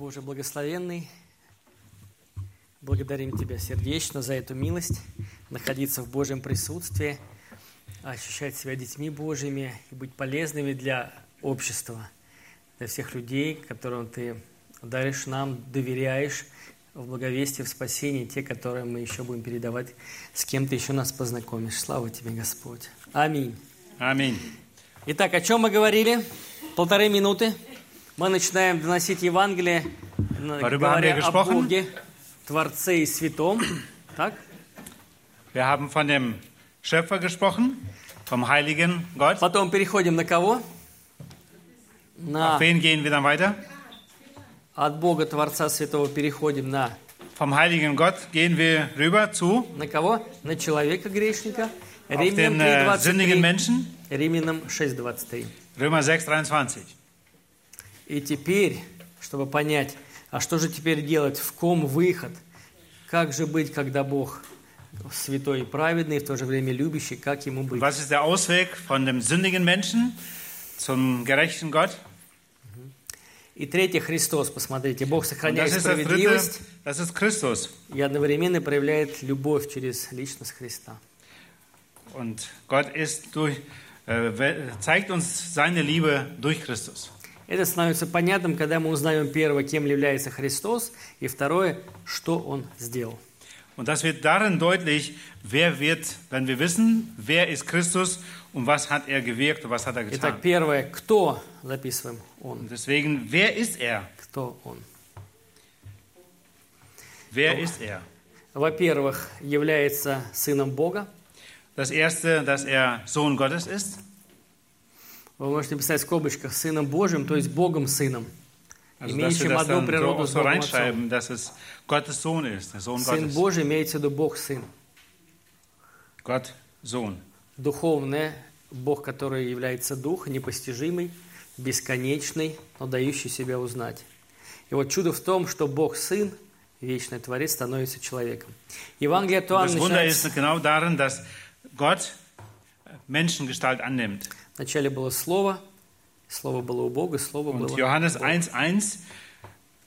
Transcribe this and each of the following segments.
Боже благословенный, благодарим Тебя сердечно за эту милость, находиться в Божьем присутствии, ощущать себя детьми Божьими и быть полезными для общества, для всех людей, которым Ты даришь нам, доверяешь в благовестии, в спасении, те, которые мы еще будем передавать, с кем Ты еще нас познакомишь. Слава Тебе, Господь. Аминь. Аминь. Итак, о чем мы говорили? Полторы минуты. Мы начинаем доносить Евангелие, говоря о Боге, Творце и Святом. Так? Wir haben von dem Schöpfer gesprochen, vom Heiligen Gott. Потом переходим на кого? Auf wen gehen wir dann weiter? От Бога Творца Святого переходим на. Vom Heiligen Gott gehen wir rüber zu. На кого? На человека грешника. Auf den sündigen Menschen. Римлянам 6:23. Römer 6:23. И теперь, чтобы понять, а что же теперь делать, в ком выход, как же быть, когда Бог святой и праведный, и в то же время любящий, как ему быть? Was ist der Ausweg von dem sündigen Menschen zum gerechten Gott? И третье, Христос, посмотрите, Бог сохраняет справедливость и одновременно проявляет любовь через личность Христа. Und Gott ist zeigt uns seine Liebe durch Christus. Это становится понятным, когда мы узнаем, первое, кем является Христос, и второе, что Он сделал. Und das wird darin deutlich, wenn wir wissen, wer ist Christus und was hat er gewirkt und was hat er getan. Итак, первое, кто, записываем, Он. Deswegen, wer ist er? Кто Он? Wer ist er? Во-первых, является Сыном Бога. Das erste, dass er Sohn Gottes ist. Вы можете писать в скобочках «Сыном Божьим», то есть Богом Сыном, имеющим одну природу с Богом Отцом. Сын Божий имеется в виду Бог Сын. Духовное, Бог, который является Дух, непостижимый, бесконечный, но дающий себя узнать. И вот чудо в том, что Бог Сын, вечный Творец, становится человеком. Евангелие от Иоанна начинается... Вначале было Слово, Слово было у Бога, Слово было у Бога. Johannes 1,1,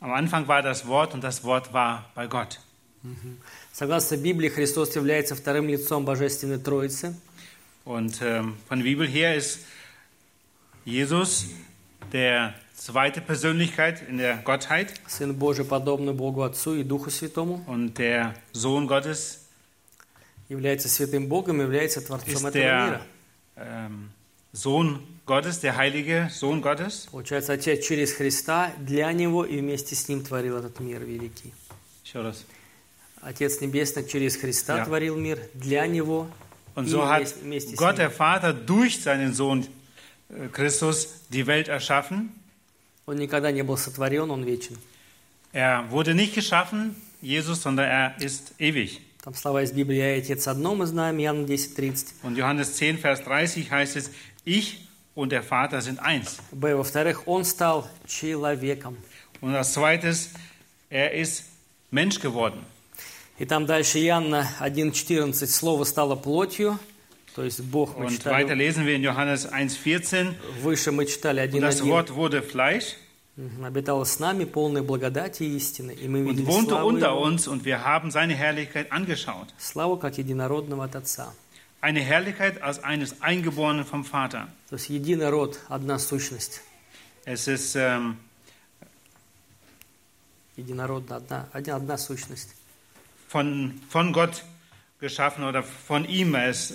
am Anfang war das Wort und das Wort war bei Gott. Согласно Библии, Христос является вторым лицом Божественной Троицы. Und von der Bibel her ist Jesus der zweite Persönlichkeit in der Gottheit. Сын Божий, подобный Богу Отцу и Духу Святому. Und der Sohn Gottes является святым Богом, является Творцом этого мира. Sohn Gottes, der heilige Sohn Gottes. Получается, Отец через Христа для Него и вместе с Ним творил этот мир великий. Еще раз. Отец Небесный через Христа творил мир для Него und so hat Gott der Vater durch seinen Sohn Christus die Welt erschaffen. Он никогда не был сотворен, он вечен. Er wurde nicht geschaffen, Jesus, sondern er ist ewig. Там слова из Библии «Отец одно» мы знаем, Иоанн 10:30. Und Johannes 10, Vers 30 heißt es, ich und der Vater sind eins. Б. Во-вторых, он стал человеком. Und als zweites, er ist Mensch geworden. И там дальше Иоанна 1:14, слово стало плотью, то есть Бог мы читали. Und weiter lesen wir in Johannes 1:14. Выше мы читали 1:1. Und das Wort wurde Fleisch. Обитала с нами полная благодати и истины, и мы видели славу Его, славу как единородного от Отца. Eine Herrlichkeit als eines Eingeborenen vom Vater. То есть единый род, одна сущность. Es ist единородная, одна сущность. Von Gott geschaffen oder von ihm es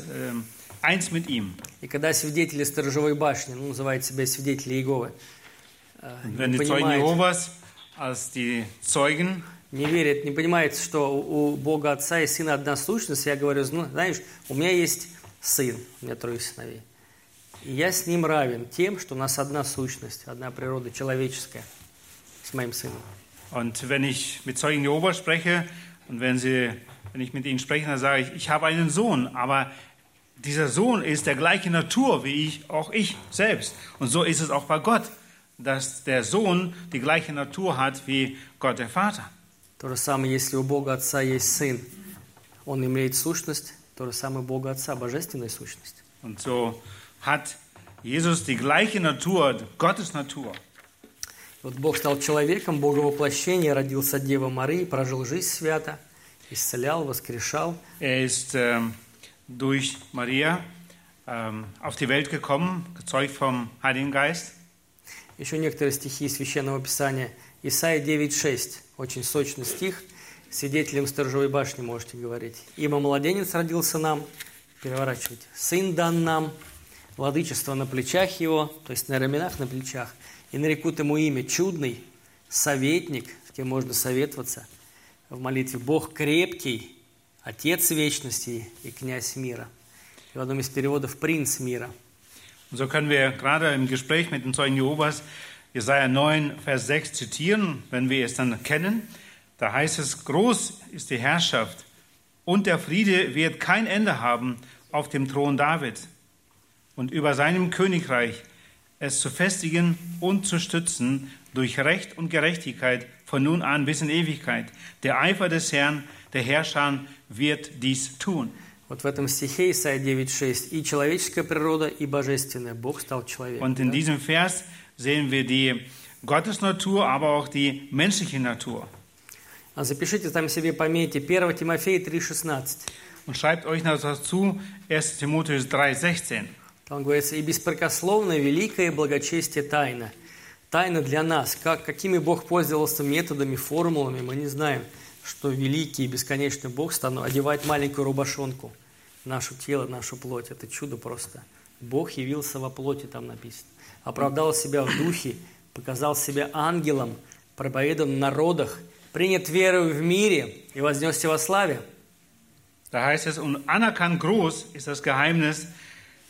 eins mit ihm. И когда свидетели сторожевой башни, называют себя свидетели Иеговы. Wenn die Zeugen Jehovas als die Zeugen не верят, не понимают, что у Бога Отца и Сына одна сущность. Я говорю, знаешь, у меня есть сын, у меня трое сыновей, и я с ним равен тем, что у нас одна сущность, одна природа человеческая с моим сыном. Und wenn ich mit Zeugen Jehovas spreche und wenn ich mit ihnen spreche, dann sage ich, ich habe einen Sohn, aber dieser Sohn ist der gleichen Natur wie ich selbst. Und so ist es auch bei Gott, dass der Sohn die gleiche Natur hat wie Gott der Vater. То же самое, если у Бога Отца есть Сын, Он имеет сущность, то же самое Бога Отца, Божественная сущность. Und so hat Jesus die gleiche Natur, Gottes Natur. Вот Бог стал человеком, Бога воплощение, родился Дева Марии, прожил жизнь свято, исцелял, воскрешал. Er ist durch Maria auf die Welt gekommen, gezeugt vom Heiligen Geist. Еще некоторые стихи Священного Писания. Исаия 9:6, очень сочный стих. Свидетелем сторожевой башни можете говорить. Ибо младенец родился нам, переворачивайте. Сын дан нам, владычество на плечах его, то есть на раменах, на плечах. И нарекут ему имя чудный, советник, с кем можно советоваться в молитве. Бог крепкий, Отец вечности и князь мира. И в одном из переводов принц мира. So können wir gerade im Gespräch mit den Zeugen Jehovas Jesaja 9, Vers 6 zitieren, wenn wir es dann kennen. Da heißt es, groß ist die Herrschaft und der Friede wird kein Ende haben auf dem Thron David und über seinem Königreich, es zu festigen und zu stützen durch Recht und Gerechtigkeit von nun an bis in Ewigkeit. Der Eifer des Herrn, der Herrscher, wird dies tun. Вот в этом стихе Исаия 9:6 и человеческая природа, и божественная. Бог стал человеком. Und in diesem Vers sehen wir die Gottesnatur, aber auch die menschliche Natur. А запишите там себе, пометьте 1 Тимофея 3:16. Und schreibt euch dazu 1. Timotheus 3:16. Там говорится, и беспрекословно великое благочестие тайна. Тайна для нас. Какими Бог пользовался методами, формулами, мы не знаем. Что великий и бесконечный Бог стану одевать маленькую рубашонку, наше тело, нашу плоть. Это чудо просто. Бог явился во плоти, там написано. Оправдал себя в духе, показал себя ангелом, проповедан в народах, принят верою в мире и вознесся во славе. Da heißt es, und anerkannt groß ist das Geheimnis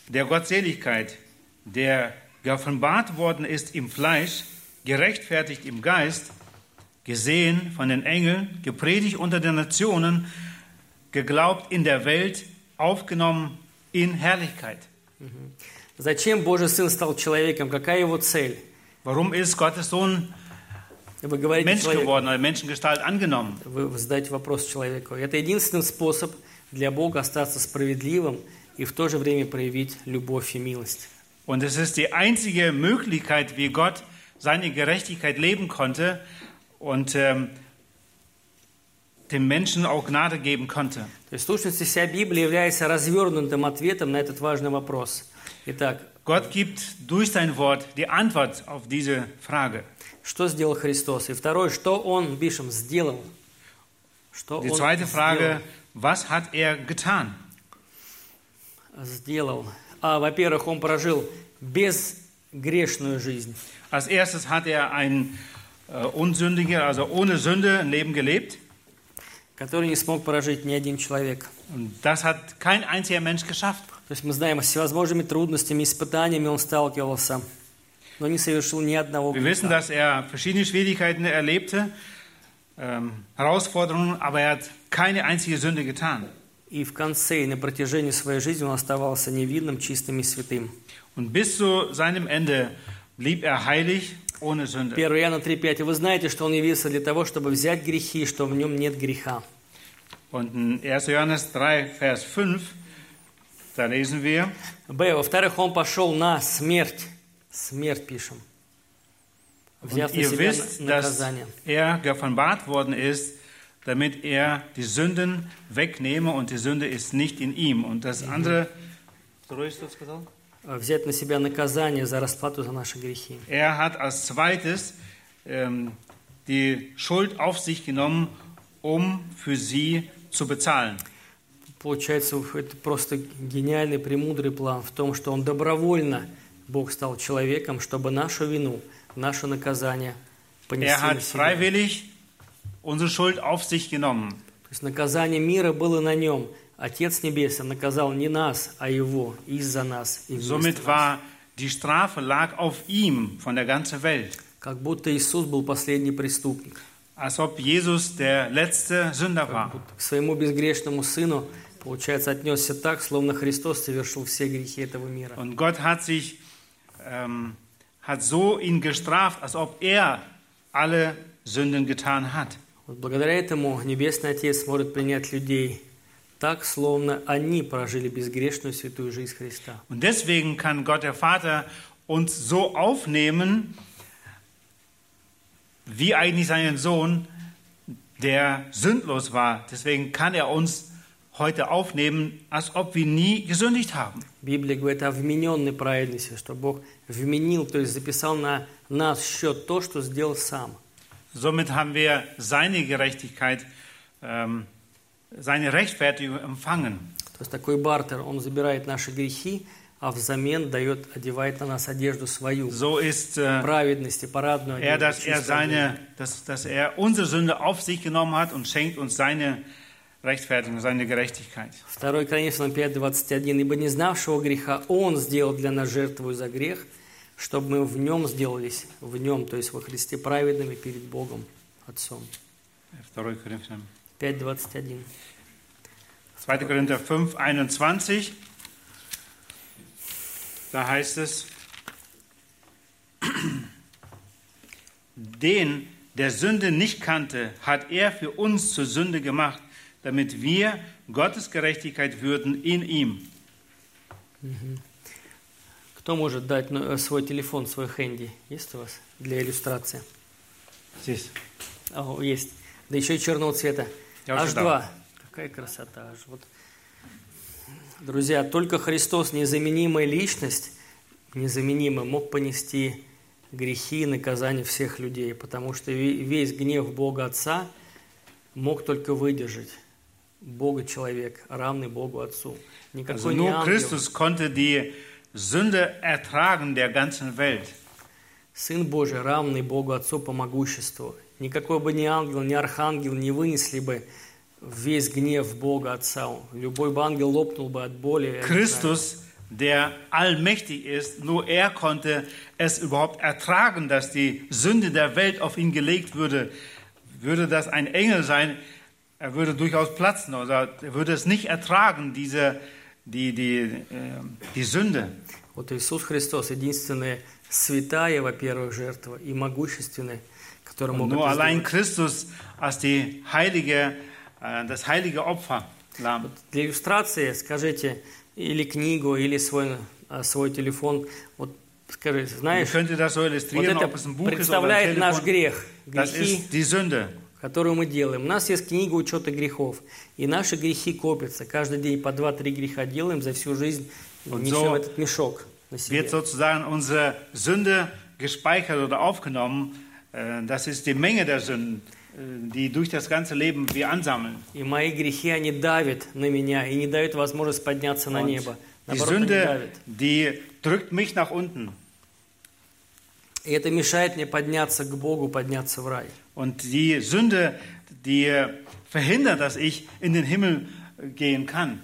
der Gottseligkeit, der geoffenbart worden ist im Fleisch, gerechtfertigt im Geist, gesehen von den Engeln, gepredigt unter den Nationen, geglaubt in der Welt, aufgenommen in Herrlichkeit. Зачем Божий Сын стал человеком? Какая его цель? Warum ist Gottes Sohn Mensch geworden oder Menschengestalt angenommen? Вы задаете вопрос человеку. Это единственный способ для Бога остаться справедливым и в то же время проявить любовь и милость. Und es ist die einzige Möglichkeit, wie Gott seine Gerechtigkeit leben konnte. Und dem Menschen auch Gnade geben konnte. То есть в сущности вся Библия является развернутым ответом на этот важный вопрос. Итак, Gott gibt durch sein Wort die Antwort auf diese Frage. Что сделал Христос? И второе, что он, пишем, сделал? Что die zweite Frage, was hat er getan? Сделал. Во-первых, он прожил безгрешную жизнь. Als erstes hat er ein unsündige, also ohne Sünde ein Leben gelebt. Который не смог прожить ни один человек. Das hat kein einziger Mensch geschafft. То есть мы знаем, с всевозможными трудностями, испытаниями он сталкивался, но не совершил ни одного греха. Wir wissen, dass er verschiedene Schwierigkeiten erlebte, Herausforderungen, aber er hat keine einzige Sünde getan. И в конце, и на протяжении своей жизни он оставался невинным, чистым и святым. Und bis zu seinem Ende blieb er heilig. 1 Иоанна 3,5. Вы знаете, что Он явился для того, чтобы взять грехи, что в Нем нет греха. Б. Во-вторых, Он пошел на смерть. Смерть пишем. Взяв на себя наказание. Er geoffenbart worden ist, damit er die Sünden wegnehme, und die Sünde ist nicht in ihm. Und das andere... Второе, что ты сказал? Взять на себя наказание за расплату за наши грехи. Er hat als zweites die Schuld auf sich genommen, für sie zu bezahlen. Получается, это просто гениальный, премудрый план в том, что он добровольно, Бог стал человеком, чтобы нашу вину, наше наказание понести на себя. Er hat freiwillig unsere Schuld auf sich genommen. То есть наказание мира было на нем. Отец Небесный наказал не нас, а его, из-за нас. Somit war die Strafe lag auf ihm von der ganzen Welt. Как будто Иисус был последний преступник. Als ob Jesus der letzte Sünder war. К своему безгрешному сыну, получается, отнесся так, словно Христос совершил все грехи этого мира. Und Gott hat sich hat so ihn gestraft, als ob er alle Sünden getan hat. Вот благодаря этому Небесный Отец может принять людей так, словно они прожили безгрешную святую жизнь Христа. Und deswegen kann Gott der Vater uns so aufnehmen, wie eigentlich seinen Sohn, der sündlos war. Deswegen kann er uns heute aufnehmen, als ob wir nie gesündigt haben. Библия говорит о вмененной праведности, что Бог вменил, то есть записал на нас счет то, что сделал сам. Somit haben wir seine Gerechtigkeit, seine Rechtfertigung empfangen. То есть такой бартер, он забирает наши грехи, а взамен дает, одевает на нас одежду свою, so ist, праведности, парадную одежду. Dass er unsere Sünde auf sich genommen hat und schenkt uns seine Rechtfertigung, seine Gerechtigkeit. 2 Коринфянам 5:21. Ибо не знавшего греха он сделал для нас жертву за грех, чтобы мы в нем сделались, в нем, то есть во Христе, праведными перед Богом Отцом. 2 Коринфянам 5:21. 2. Korinther 5:21. Da heißt es, den, der Sünde nicht kannte, hat er für uns zur Sünde gemacht, damit wir Gottes Gerechtigkeit würden in ihm. Кто может дать свой телефон, свой хэнди? Есть у вас для иллюстрации? Здесь. О, есть. Да еще и черного цвета. H2. Какая красота. Аж вот. Друзья, только Христос, незаменимая личность, незаменимый, мог понести грехи и наказания всех людей, потому что весь гнев Бога Отца мог только выдержать Бога человек, равный Богу Отцу. Никакой не ангел. Христос konnte die Sünde ertragen der ganzen Welt. Сын Божий, равный Богу Отцу по могуществу. Никакой бы ни ангел, ни архангел не вынесли бы весь гнев Бога Отца. Любой бы ангел лопнул бы от боли. Христос, der allmächtig ist, nur er konnte es überhaupt ertragen, dass die Sünde der Welt auf ihn gelegt würde. Würde das ein Engel sein, er würde durchaus platzen, oder er würde es nicht ertragen, die Sünde. Вот Иисус Христос, единственная святая, во-первых, жертва и могущественная, которая могла быть. Nur allein Christus als die heilige, das heilige Opfer. Для иллюстрации скажите или книгу, или свой телефон. Вот скажи, знаешь, вот это представляет наш грех, грехи, которые мы делаем. У нас есть книга учета грехов, и наши грехи копятся. Каждый день по 2-3 греха делаем, за всю жизнь несем этот мешок на себе. Wird sozusagen unsere Sünde gespeichert oder aufgenommen. Das ist die Menge der Sünden, die durch das ganze Leben wir ansammeln. И мои грехи, они давят на меня и не дают возможность подняться на небо. Die Sünde, die drückt mich nach unten. И это мешает мне подняться к Богу, подняться в рай. Und die Sünde, die verhindert, dass ich in den Himmel gehen kann.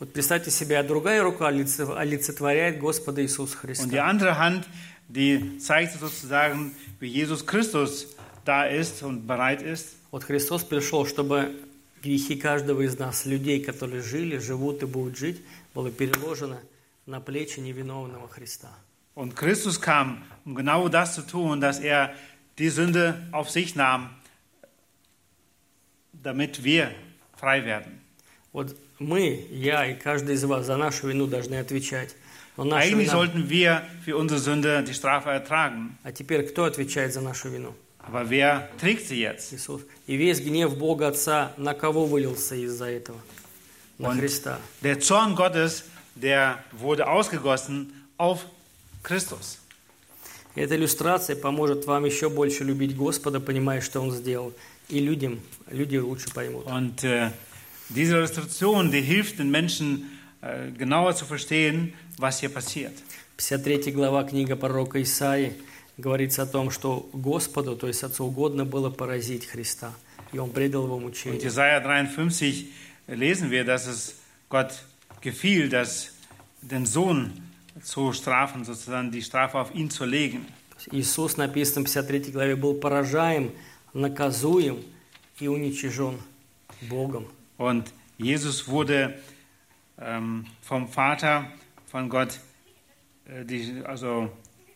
Вот представьте себе, а другая рука олицетворяет Господа Иисуса Христа. Und die andere Hand, die zeigt sozusagen, wie Jesus Christus da ist und bereit ist. Вот Христос пришел, чтобы грехи каждого из нас, людей, которые жили, живут и будут жить, было переложено на плечи невиновного Христа. Und Christus kam, genau das zu tun, dass er die Sünde auf sich nahm, damit wir frei werden. Вот мы, я и каждый из вас за нашу вину должны отвечать. Eigentlich sollten wir für unsere Sünde die Strafe ertragen. А теперь кто отвечает за нашу вину? Aber wer trägt sie jetzt? Иисус. И весь гнев Бога Отца на кого вылился из-за этого? На Христа. Der Zorn Gottes, der wurde ausgegossen auf Christus. Эта иллюстрация поможет вам еще больше любить Господа, понимая, что Он сделал, и людям, люди лучше поймут. Und diese Illustration, die hilft den Menschen genauer zu verstehen, was hier passiert. 53 глава книга пророка Исаии говорится о том, что Господу, то есть Отцу, угодно было поразить Христа, и Он предал Его мучению. Und Исайя 53 lesen wir, dass es Gott gefiel, dass den Sohn zu strafen, sozusagen die Strafe auf ihn zu legen. Иисус, написано в 53 главе, был поражаем, наказуем и уничижен Богом. Und Jesus wurde vom Vater, von Gott,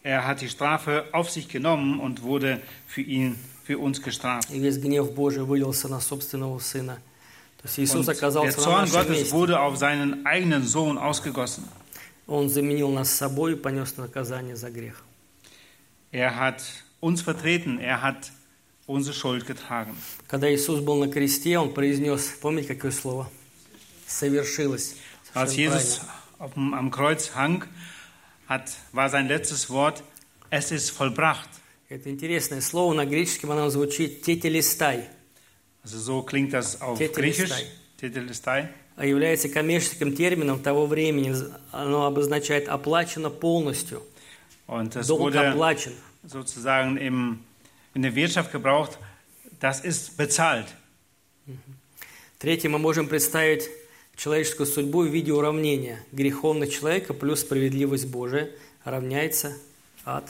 er hat die Strafe auf sich genommen und wurde für ihn, für uns gestraft. И весь гнев Божий вылился на собственного Сына. То есть Иисус оказался на нашем месте. Der Zorn Gottes wurde auf seinen eigenen Sohn ausgegossen. Он заменил нас собой и понес наказание за грех. Er hat uns vertreten, er hat Когда Иисус был на кресте, Он произнес, помните, какое слово? Совершилось. Это интересное слово, на греческом оно звучит «тетелестай». «Тетелестай» является коммерческим термином того времени. Оно обозначает «оплачено полностью». Долг оплачен. In der Wirtschaft gebraucht, das ist bezahlt. Третье, мы можем представить человеческую судьбу в виде уравнения. Греховность человека плюс справедливость Божия равняется ад.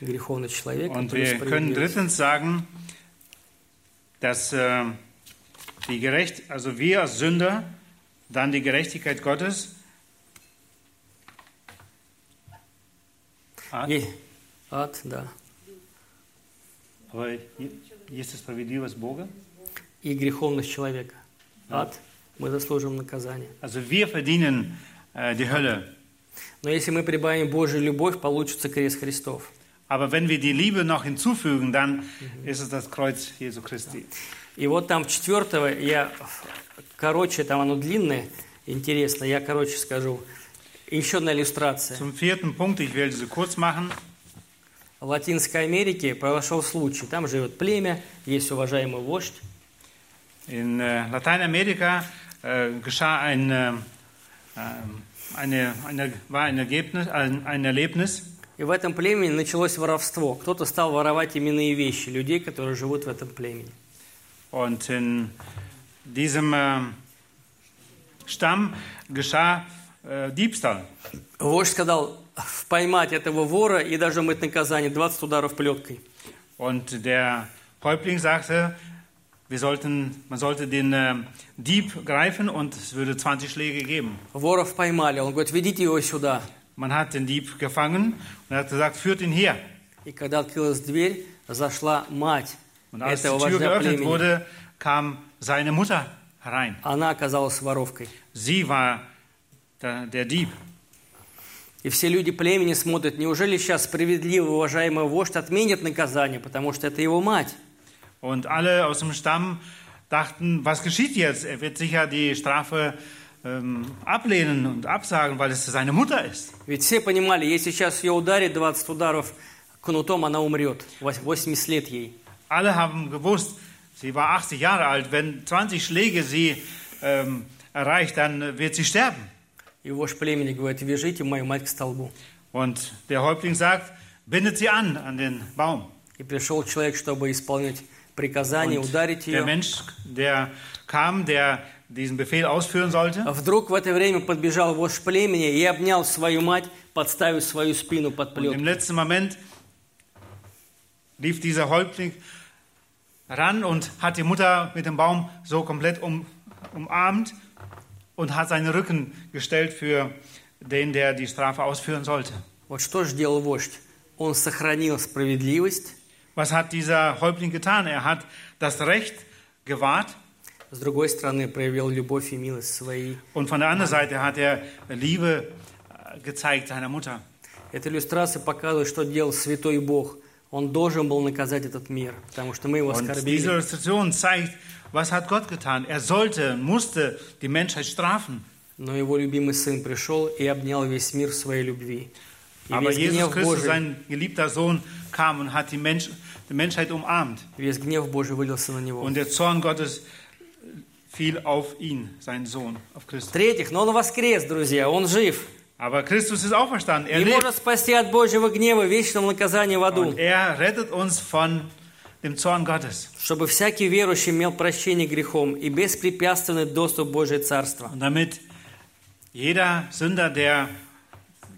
Греховность человека плюс справедливость. Und wir können drittens sagen, dass wir als Sünder dann die Gerechtigkeit Gottes. Ад, да. Есть справедливость Бога и греховность человека. Ад, мы заслужим наказание. Но если мы прибавим Божью любовь, получится крест Христов. И вот там 4-го, там оно длинное, интересно, я короче скажу. Еще одна иллюстрация. В Латинской Америке произошел случай. Там живет племя, есть уважаемый вождь. In Lateinamerika geschah ein Erlebnis. И в этом племени началось воровство. Кто-то стал воровать именные вещи людей, которые живут в этом племени. Und in diesem Stamm geschah Diebstahl. Вождь сказал поймать этого вора и даже мыть наказание 20 ударов плеткой. Und der Häuptling sagte, man sollte den Dieb greifen und es würde 20 Schläge geben. Воров поймали. Он говорит, ведите его сюда. Man hat den Dieb gefangen und hat gesagt, führt ihn her. И когда открылась дверь, зашла мать этого вождя племени. Kam seine Mutter herein. Она оказалась воровкой. Sie war der Dieb. И все люди племени смотрят, неужели сейчас справедливо уважаемый вождь отменит наказание, потому что это его мать. Und alle aus dem Stamm dachten, was geschieht jetzt? Er wird sicher die Strafe ablehnen und absagen, weil es seine Mutter ist. Ведь все понимали, если сейчас ее ударит 20 ударов кнутом, она умрет. 80 лет ей. Alle haben gewusst, sie war 80 Jahre alt, wenn 20 Schläge sie erreicht, dann wird sie sterben. И вождь племени говорит, вяжите мою мать к столбу. Und der Häuptling sagt, bindet sie an den Baum. И пришел человек, чтобы исполнить приказание, ударить ее. Der Mensch, der kam, der diesen Befehl ausführen sollte. Вдруг в это время подбежал вождь племени и обнял свою мать, подставив свою спину под плетку. Und im letzten Moment lief dieser Häuptling ran und hat die Mutter mit dem Baum so komplett umarmt. Und hat seinen Rücken gestellt für den, der die Strafe ausführen sollte. Was hat dieser Häuptling getan? Er hat das Recht gewahrt. Und von der anderen Seite hat er Liebe gezeigt seiner Mutter. Эта иллюстрация показывает, что делал святой Бог. Он должен был наказать этот мир, потому что мы его оскорбили. Diese Illustration zeigt, was hat Gott getan? Er sollte, musste die Menschheit strafen. Но его любимый сын пришел и обнял весь мир своей любви. Aber Jesus Christus, sein geliebter Sohn, kam und hat die Menschheit umarmt. Весь гнев Божий вылился на него. Und der Zorn Gottes fiel auf ihn, seinen Sohn, auf Christus. Третьих, но он воскрес, друзья, он жив. Aber Christus ist auferstanden. Er может спасти от Божьего гнева, вечного наказания в аду. Und er rettet uns von dem Zorn Gottes. Чтобы всякий верующий имел прощение грехом и беспрепятственный доступ в Божье Царство. Damit jeder Sünder, der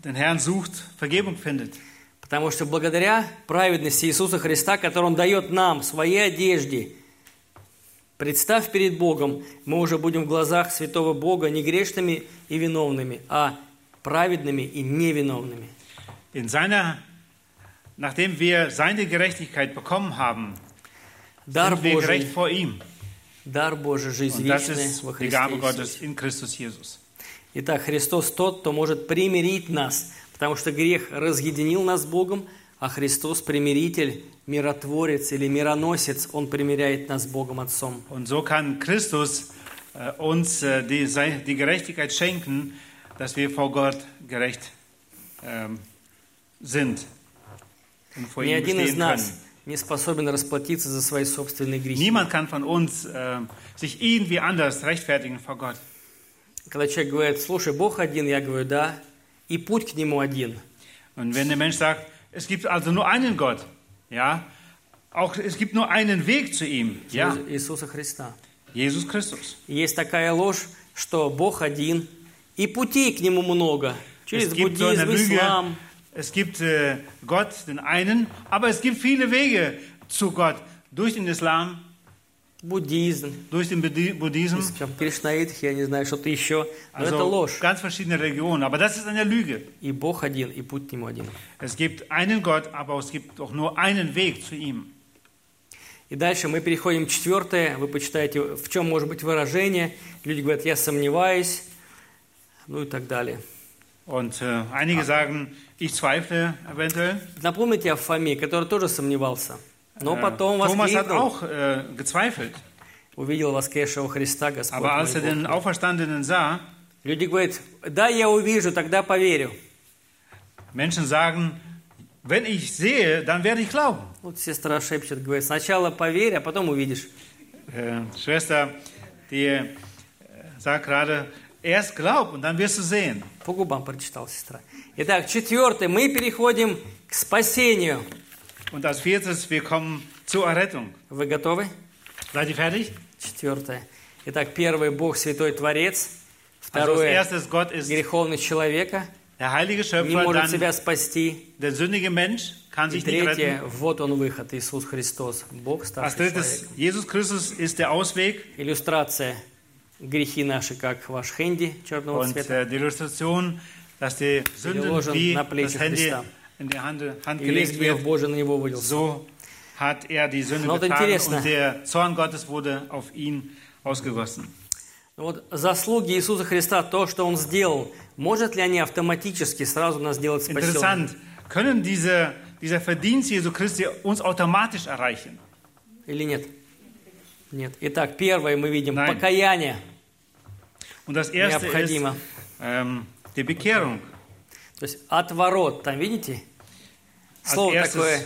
den Herrn sucht, Vergebung findet. Потому что благодаря праведности Иисуса Христа, которую Он дает нам в своей одежде, представ перед Богом, мы уже будем в глазах святого Бога не грешными и виновными, а праведными и невиновными. In seiner Nachdem wir seine Gerechtigkeit bekommen haben, sind wir gerecht vor ihm. Und das ist die Gabe Gottes in Christus Jesus. Итак, Христос тот, кто может примирить нас, потому что грех разъединил нас с Богом, а Христос примиритель, миротворец или мироносец, Он примиряет нас с Богом Отцом. Und so kann Christus uns die Gerechtigkeit schenken, dass wir vor Gott gerecht sind und vor ihm bestehen können. Не способен расплатиться за свои собственные грехи. Niemand kann von uns sich irgendwie anders rechtfertigen vor Gott. Когда человек говорит: слушай, Бог один, я говорю: да, и путь к Нему один. Und wenn der Mensch sagt, es gibt also nur einen Gott, ja, auch es gibt nur einen Weg zu ihm, ja. Иисуса Христа. Jesus Christus. Есть такая ложь, что Бог один и путей к Нему много. Через буддизм, ислам. Es gibt Gott, den einen, aber es gibt viele Wege zu Gott. Durch den Islam, durch den Buddhismus, also ganz verschiedene Religionen. Aber das ist eine Lüge. Es gibt einen Gott, aber es gibt auch nur einen Weg zu ihm. И дальше мы переходим к четвертое. Вы почитаете, в чем может быть выражение. Люди говорят: я сомневаюсь, ну и так далее. Und einige sagen, ich zweifle eventuell. Напомните о Фоме, который тоже сомневался, но потом воскресил. Увидел воскресшего Христа, Господь мой Бог. Aber als den Auferstandenen sah, люди говорят: да, я увижу, тогда поверю. Menschen sagen, wenn ich sehe, dann werde ich glauben. Вот сестра шепчет, говорит: сначала поверь, а потом увидишь. Schwester, die sagt gerade: erst glaub und dann wirst du sehen. По губам прочитал сестра. Итак, четвертое, мы переходим к спасению. Und als viertes, wir kommen zur Errettung. Вы готовы? Seid ihr fertig? Четвертое. Итак, первое — Бог Святой Творец. Второе — греховный человека. Der heilige Schöpfer, не может себя спасти. Der sündige Mensch kann sich nicht retten. Третье, вот он выход, Иисус Христос, Бог ставший человеком. Jesus Christus ist der Ausweg. Иллюстрация. Грехи наши, как ваш хэнди черного цвета, переложен на плечи Христа. И весь грех Божий на него вылился. Но вот интересно, вот заслуги Иисуса Христа, то, что Он сделал, может ли они автоматически сразу нас сделать спасенными? Или нет? Нет. Итак, первое мы видим покаяние. Необходимо. То есть отворот, там видите? Слово такое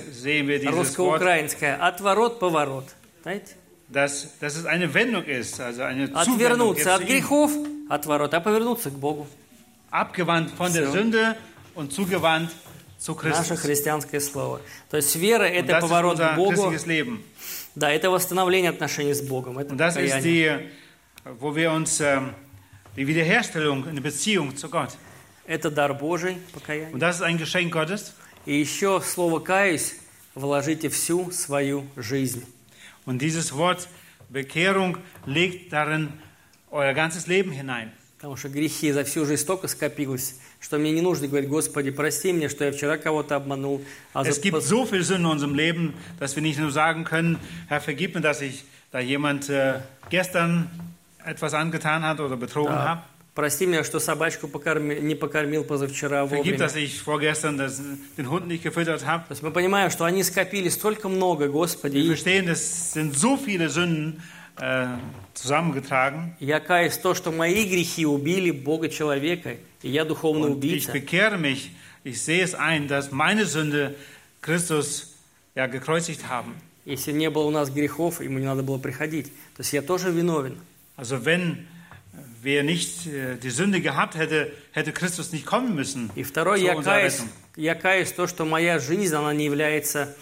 русско-украинское. Отворот, поворот. Знаете? Отвернуться от грехов, отворот, а повернуться к Богу. Наше христианское слово. То есть вера — это поворот к Богу. Да, это восстановление отношений с Богом, это покаяние. Это дар Божий, покаяние. И еще в слово «каюсь» вложите всю свою жизнь. Потому что грехи за всю жизнь столько скопилось, что мне не нужно говорить: Господи, прости меня, что я вчера кого-то обманул. Es gibt so viel Sünde in unserem Leben, dass wir nicht nur sagen können: Herr, vergib mir, dass ich da jemand gestern etwas angetan hat oder betrogen habe. Прости меня, что собачку не покормил позавчера вовремя. Vergib, dass ich vorgestern den Hund nicht gefüttert habe. То есть мы понимаем, что они скопились столько много, Господи. Wir verstehen, es sind so viele Sünden zusammengetragen. Я каюсь то, что мои грехи убили Бога человека, и я духовный убийца. Ich bekehre mich. Ich sehe es ein, dass meine Sünde Christus ja gekreuzigt haben. Если не было у нас грехов, ему не надо было приходить. То есть я тоже виновен. Also wenn wir nicht die Sünde gehabt hätte, hätte Christus nicht kommen müssen. И второй, я каюсь то, что моя жизнь, она не является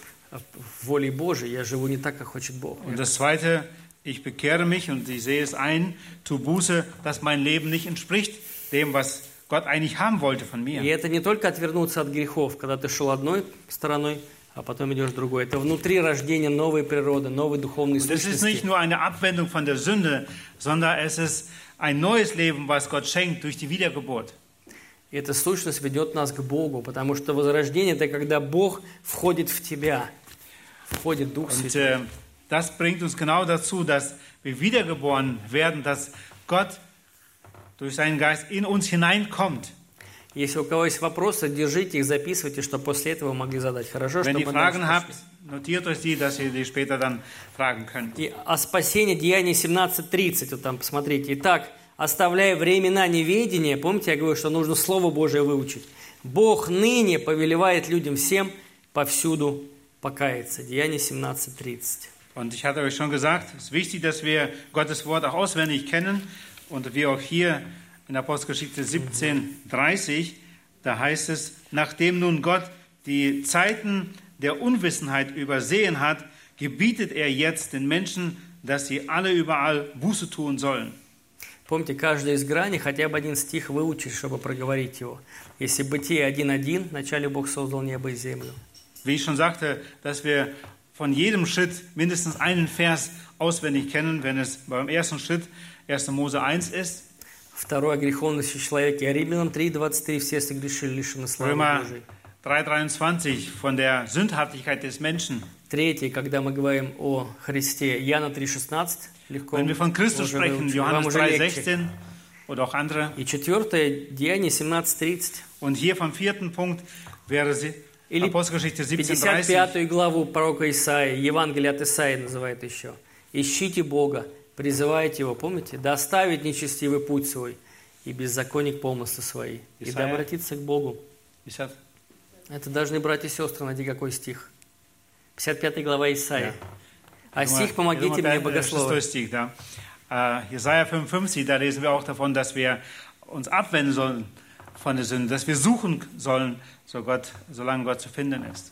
волей Божией. Я живу не так, как хочет Бог. Und das zweite: Ich bekehre mich und ich sehe es ein, zu Buße, dass mein Leben nicht entspricht dem, was Gott eigentlich haben wollte von mir. И это не только отвернуться от грехов, когда ты шел одной стороной, а потом идешь другой. Это внутри рождения новой природы, новой духовной сущности. Das ist nicht nur eine Abwendung von der Sünde, sondern es ist ein neues Leben, was Gott schenkt durch die Wiedergeburt. И эта сущность ведет нас к Богу, потому что возрождение — это когда Бог входит в тебя, входит Дух Святой. Das bringt uns genau dazu, dass wir wiedergeboren werden, dass Gott durch seinen Geist in uns hineinkommt. Если у кого есть вопросы, держите их, записывайте, чтобы после этого могли задать. Хорошо, чтобы и о спасении Деяния 17:30, вот там посмотрите. Итак, оставляя времена неведения, помните, я говорю, что нужно Слово Божие выучить. Бог ныне повелевает людям всем повсюду покаяться. Деяния 17:30. Und ich hatte euch schon gesagt, es ist wichtig, dass wir Gottes Wort auch auswendig kennen. Und wir auch hier in Apostelgeschichte 17:30, da heißt es, nachdem nun Gott die Zeiten der Unwissenheit übersehen hat, gebietet er jetzt den Menschen, dass sie alle überall Buße tun sollen. Помните, каждая из граней хотя бы один стих выучить, чтобы проговорить его. Если Бытие 1:1, вначале Бог создал небо и землю. Wie ich schon sagte, dass wir von jedem Schritt mindestens einen Vers auswendig kennen, wenn es beim ersten Schritt 1. Mose 1 ist. Второй о греховности человека. Римлянам 3:23. Все согрешили, лишены славы Божией. 3:23 von der Sündhaftigkeit des Menschen. Третий, когда мы говорим о Христе. Иоанна 3:16. Легко. Wenn wir von Christus sprechen, Johannes 3:16 oder auch andere. И четвертое, Деяние 17:30. Und hier vom vierten Punkt wäre Apostelgeschichte 17:30. 55 главу пророка Исаии, Евангелие от Исаии называют еще. Ищите Бога. Призывайте его, помните, да оставит нечестивый путь свой и беззаконник помыслы свои, и да обратиться к Богу. 50. Это должны братья и сестры, найди какой стих. 55 глава Исаии. А стих помогите мне богословить. Стих, да. Исаия 55, da lesen wir auch davon, dass wir uns abwenden sollen von der Sünde, dass wir suchen sollen, solange Gott zu finden ist.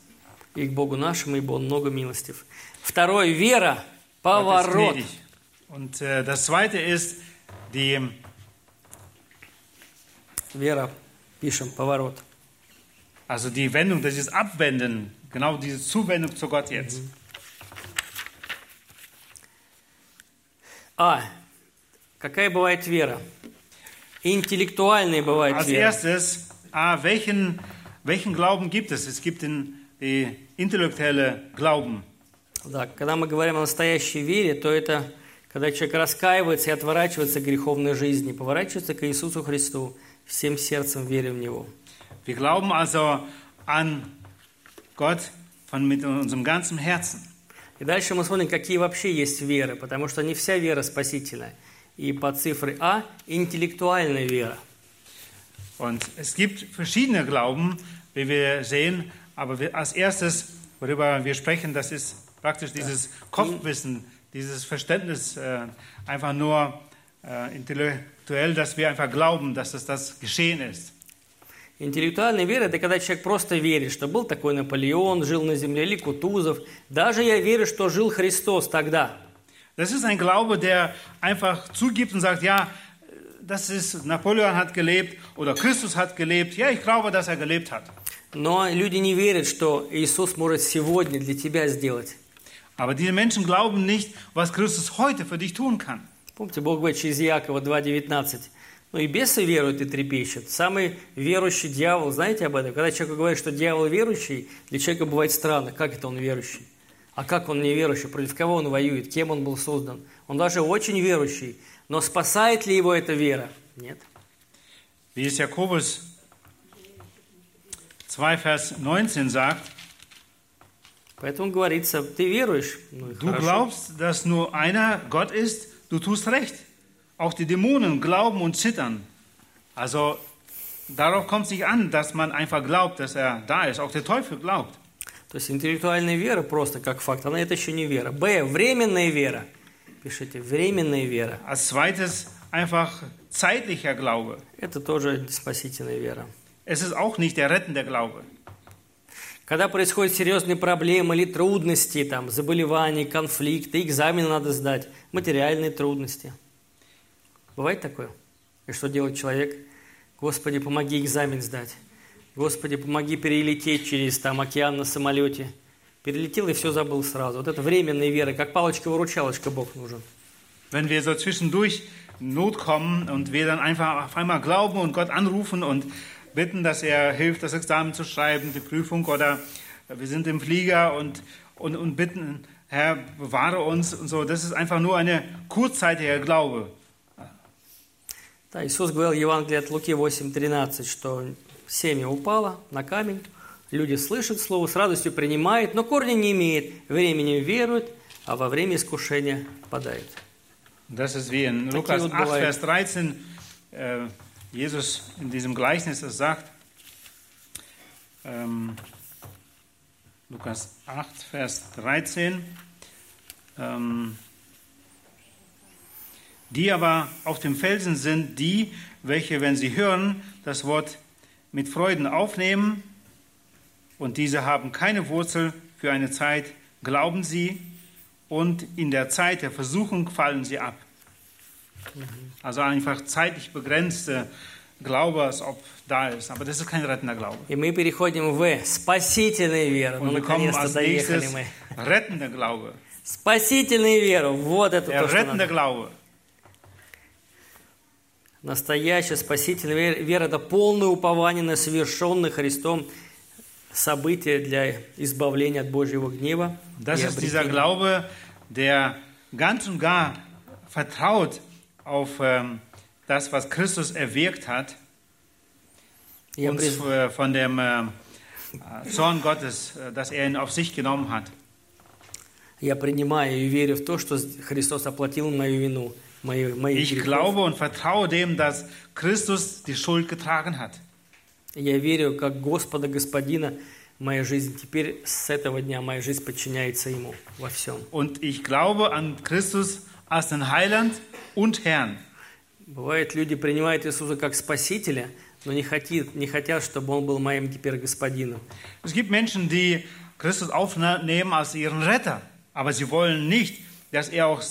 И к Богу нашему, ибо Он много милостив. Второе, вера, поворот. Und das zweite ist die Vera, пишем, поворот. Also die Wendung, das ist Abwenden, genau diese Zuwendung zu Gott jetzt. Какая бывает вера? Интеллектуальная бывает Als вера. Als erstes, welchen Glauben gibt es? Es gibt die intellektuelle Glauben. Да, когда мы говорим о настоящей вере, то это... Когда человек раскаивается и отворачивается к греховной жизни, поворачивается к Иисусу Христу, всем сердцем веря в Него. Wir glauben also an Gott mit unserem ganzen Herzen. И дальше мы смотрим, какие вообще есть веры, потому что не вся вера спасительная. И по цифре А интеллектуальная вера. Und es gibt verschiedene Glauben, wie wir sehen, aber als erstes, worüber wir sprechen, das ist praktisch dieses Kopfwissen. Dieses Verständnis einfach nur intellektuell, dass wir einfach glauben, dass es das geschehen ist. Интеллектуальная вера – это когда человек просто верит, что был такой Наполеон, жил на земле, или Кутузов. Даже я верю, что жил Христос тогда. Das ist ein Glaube, der einfach zugibt und sagt, ja, das ist, Napoleon hat gelebt oder Christus hat gelebt. Ja, ich glaube, dass er gelebt hat. Но люди не верят, что Иисус может сегодня для тебя сделать. Aber diese Menschen glauben nicht, was Christus heute für dich tun kann. Помните, Бог говорит через Иакова 2:19. Ну и бесы веруют и трепещут. Самый верующий дьявол, знаете об этом? Когда человек говорит, что дьявол верующий, для человека бывает странно. Как это он верующий? А как он не верующий? Против кого он воюет? Кем он был создан? Он даже очень верующий. Но спасает ли его эта вера? Нет. Wie es Jakobus 2, Vers 19 sagt, Поэтому говорится, ты веруешь, ну и хорошо. Du glaubst, dass nur einer Gott ist, du tust recht. Auch die Dämonen glauben und zittern. Also darauf kommt es nicht an, dass man einfach glaubt, dass er da ist. Auch der Teufel glaubt. То есть интеллектуальная вера просто как факт, она это еще не вера. Б. Временная вера. Пишите, временная вера. Als zweites einfach zeitlicher Glaube. Это тоже спасительная вера. Es ist auch nicht der rettende Glaube. Когда происходят серьезные проблемы или трудности, там, заболевания, конфликты, экзамены надо сдать, материальные трудности. Бывает такое? И что делает человек? Господи, помоги экзамен сдать. Господи, помоги перелететь через там, океан на самолете. Перелетел и все забыл сразу. Вот это временная вера, как палочка-выручалочка Бог нужен. Wenn wir so zwischendurch in Not kommen und wir dann einfach auf einmal glauben und Gott anrufen und bitten, dass er hilft, das Examen zu schreiben, die Prüfung, oder wir sind im Flieger und bitten, Herr, bewahre uns und so. Das ist einfach nur eine kurzzeitige Glaube. Да, Иисус говорил в Евангелии от Луки 8:13, что семя упало на камень, люди слышат слово, с радостью принимают, но корни не имеет, временем веруют, а во время искушения падают. Das ist wie in Lukas 8, Vers 13, Jesus in diesem Gleichnis, das sagt, Lukas 8, Vers 13, die aber auf dem Felsen sind, die, welche, wenn sie hören, das Wort mit Freuden aufnehmen, und diese haben keine Wurzel, für eine Zeit glauben sie, und in der Zeit der Versuchung fallen sie ab. Also einfach zeitlich begrenzte Glaube, als ob da ist. Aber das ist kein rettender Glaube. Und wir kommen als nächstes rettender Glaube. Der rettende Glaube. Настоящая спасительная вера – это полное упование на совершенное Христом событие для избавления от Божьего гнева. Das ist dieser Glaube, der ganz und gar vertraut auf das, was Christus erwirkt hat, uns von dem Zorn Gottes, dass er ihn auf sich genommen hat. Я принимаю и верю в то, что Христос оплатил мою вину. Ich glaube und vertraue dem, dass Christus die Schuld getragen hat. Я верю, как Господа, Господина, моя жизнь теперь с этого дня моя жизнь подчиняется Ему во всем. Und ich glaube an Christus als den Heiland und Herrn. Бывает, люди принимают Иисуса как Спасителя, но не хотят, чтобы Он был моим теперь Господином. Es gibt Menschen, die Christus aufnehmen als ihren Retter, aber sie wollen nicht, dass er auch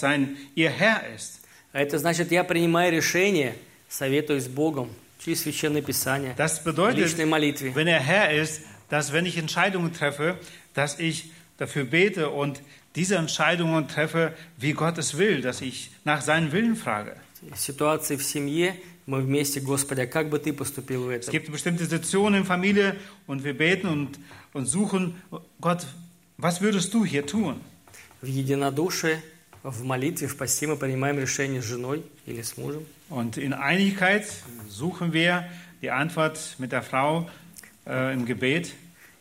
ihr Herr ist. Это значит, я принимаю решение, советуюсь с Богом через Священное Писание, das bedeutet, личной молитве. Wenn er Herr ist, dass wenn ich Entscheidungen treffe, dass ich dafür bete und diese Entscheidungen treffe, wie Gott es will, dass ich nach seinem Willen frage. Ситуации в семье мы вместе, Господи, а как бы ты поступил в этом? Es gibt bestimmte Situationen in Familie und wir beten und suchen Gott, was würdest du hier tun? В единодушии, в молитве, в посте мы принимаем решение с женой или с мужем. Und in Einigkeit suchen wir die Antwort mit der Frau im Gebet.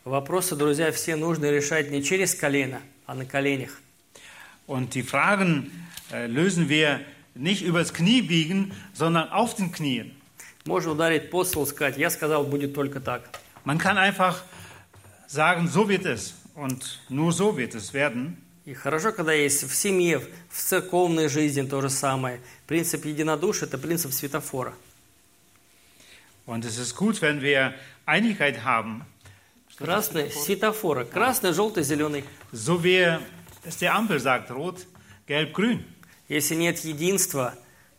Вопросы, друзья, все нужно решать не через колено, а на коленях. Und die Fragen lösen wir nicht übers Knie biegen, sondern auf den Knien. Можно ударить по столу, сказать: я сказал, будет только так. Man kann einfach sagen, so wird es und nur so wird es werden. И хорошо, когда есть в семье, в церковной жизни то же самое. Принцип единодушия – это принцип светофора. Und es ist gut, wenn wir Einigkeit haben. Красный светофор. Красный, желтый, зеленый. So wie es die Ampel sagt, rot, gelb, grün. Если нет единства,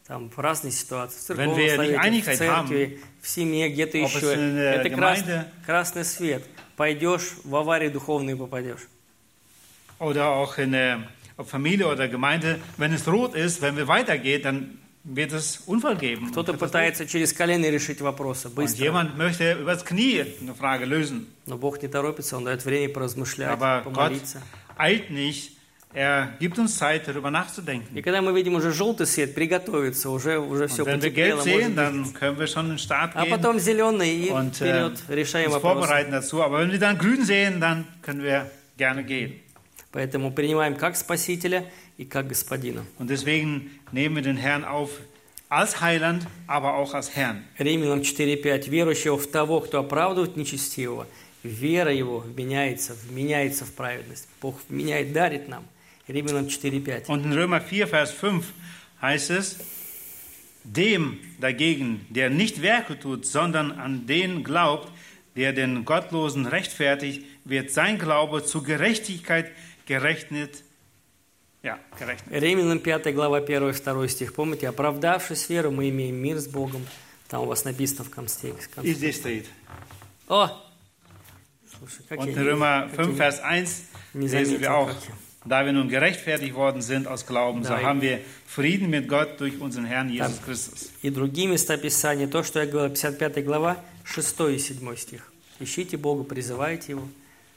там разные ситуации. В церковной совете, в церкви, в семье, где-то еще. Это красный свет. Пойдешь, в аварию духовную попадешь. Oder auch in der Familie oder Gemeinde, wenn es rot ist, wenn wir weitergehen, dann wird es Unfall geben. Кто-то пытается через колено решить вопросы быстро. Jemand möchte übers Knie eine Frage lösen. Но Бог не торопится, он дает время поразмышлять, помолиться. Aber Gott eilt nicht, er gibt uns Zeit, darüber nachzudenken. И когда мы видим уже желтый свет, приготовиться, уже все потеплело, dann können wir schon in den Start gehen. А потом зеленый и вперед решаем вопросы. Vorbereiten dazu, aber wenn wir dann grün sehen, dann können wir gerne gehen. Поэтому принимаем как Спасителя и как Господина. Und deswegen nehmen wir den Herrn auf als Heiland, aber auch als Herrn. Римлянам 4:5. Верующего в того, кто оправдывает нечестивого, вера его вменяется в праведность. Бог вменяет, дарит нам. Римлянам 4:5. Und in Römer 4, Vers 5 heißt es, dem dagegen, der nicht Werke tut, sondern an den glaubt, der den Gottlosen rechtfertigt, wird sein Glaube zur Gerechtigkeit gerechnet. Римлянам 5 глава 1 и 2 стих. Помните, оправдавшись веру, мы имеем мир с Богом. Там у вас написано в конце. И здесь стоит. О! Слушай, как Und Römer 5, Vers 1 lesen wir auch. Da wir nun gerechtfertigt worden sind aus Glauben, so haben wir Frieden mit Gott durch unseren Herrn Jesus Christus. И другие места Писания. То, что я говорил, 55 глава, 6 и 7 стих. Ищите Бога, призывайте Его.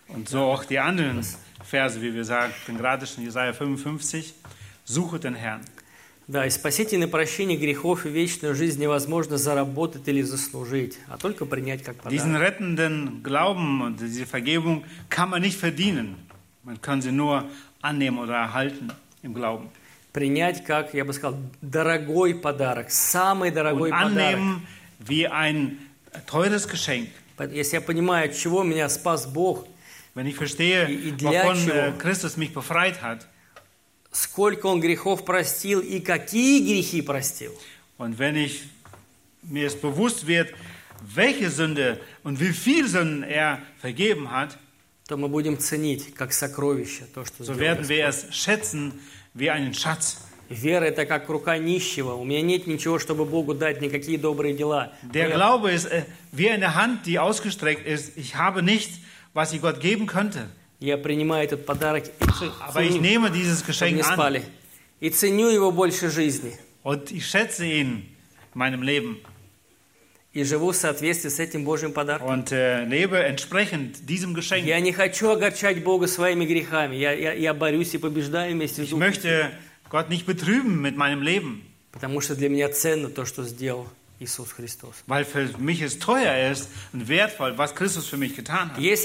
Und so auch die anderen Verse, wie wir sagten, gerade schon Jesaja 55, suche den Herrn. Да, и спасительное прощение грехов и вечную жизнь невозможно заработать или заслужить, а только принять как подарок. Diesen rettenden Glauben, diese Vergebung kann man nicht verdienen. Man kann sie nur annehmen oder erhalten im Glauben. Принять как, я бы сказал, дорогой подарок, самый дорогой подарок. Wie ein teures Geschenk. Если я понимаю, от чего меня спас Бог, wenn ich verstehe, wovon Christus mich befreit hat. Сколько он грехов простил и какие грехи простил. Und wenn ich mir es bewusst wird, welche Sünde und wie viel Sünden er vergeben hat, то мы будем ценить как сокровище то, что so werden wir es schätzen wie einen Schatz. Вера это как рука нищего. У меня нет ничего, чтобы Богу дать, никакие добрые дела. Der Glaube ist wie eine Hand, die ausgestreckt ist. Ich habe nichts, was ich Gott geben könnte. Я принимаю этот подарок и ценю его больше жизни. И живу в соответствии с этим Божьим подарком. Я не хочу огорчать Бога своими грехами. Я борюсь и побеждаю вместе с Духом. Потому что для меня ценно то, что сделал Иисус Христос. Если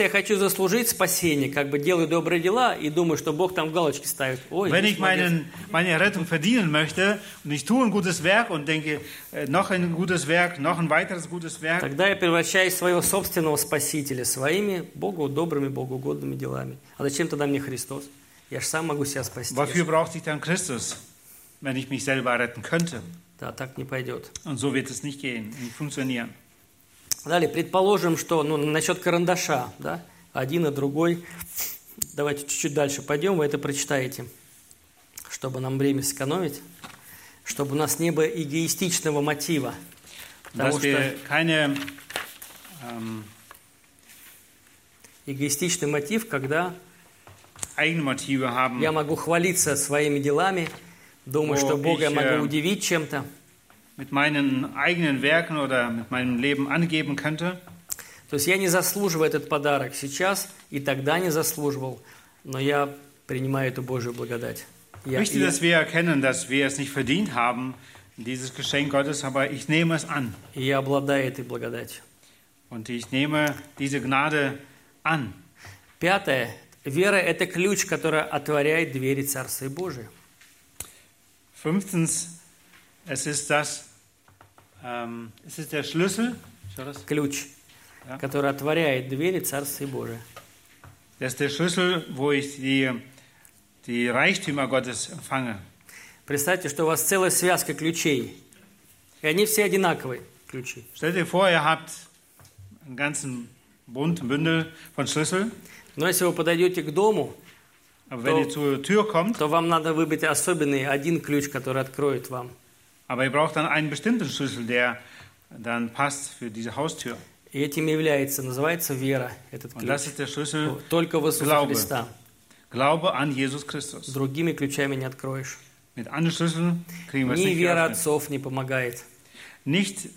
я хочу заслужить спасение, как бы делаю добрые дела и думаю, что Бог там галочки ставит. Wenn ich meine Rettung verdienen möchte und ich tue ein gutes Werk und denke noch ein gutes Werk, noch ein weiteres gutes Werk. Тогда я превращаюсь в своего собственного спасителя своими Богу добрыми, богоугодными делами. А зачем тогда мне Христос? Я же сам могу себя спасти. Wofür braucht ich dann Christus, wenn ich mich selber retten könnte? Да, так не пойдет. Und so wird es nicht gehen, nicht funktionieren. Далее, предположим, что, насчет карандаша, да, один и другой. Давайте чуть-чуть дальше пойдем, вы это прочитаете, чтобы нам время сэкономить, чтобы у нас не было эгоистичного мотива. Потому что эгоистичный мотив, когда я могу хвалиться своими делами, думаю, что Бога я могу удивить чем-то. То есть я не заслуживаю этот подарок сейчас и тогда не заслуживал, но я принимаю эту Божью благодать. Я обладаю этой благодатью. Пятое. Вера – это ключ, который отворяет двери Царства Божия. Fünftens, es ist der Schlüssel, Ключ, ja, который отворяет двери Царства Божия. Das ist der Schlüssel, wo ich die Reichtümer Gottes empfange. Представьте, что у вас целая связка ключей, и они все одинаковые ключи. Stellt ihr vor, ihr habt einen ganzen Bund, Bündel von Schlüsseln. Но если вы подойдете к дому, то вам надо выбрать особенный один ключ, который откроет вам. Aber ihr braucht dann einen bestimmten Schlüssel, der dann passt für diese Haustür. И этим является, называется вера, этот ключ. Und das ist der Schlüssel, только в Иисуса Христа. Glaube an Jesus Christus. Другими ключами не откроешь. Mit anderen Schlüsseln kriegen wir es nicht. Ни вера отцов не помогает. Nicht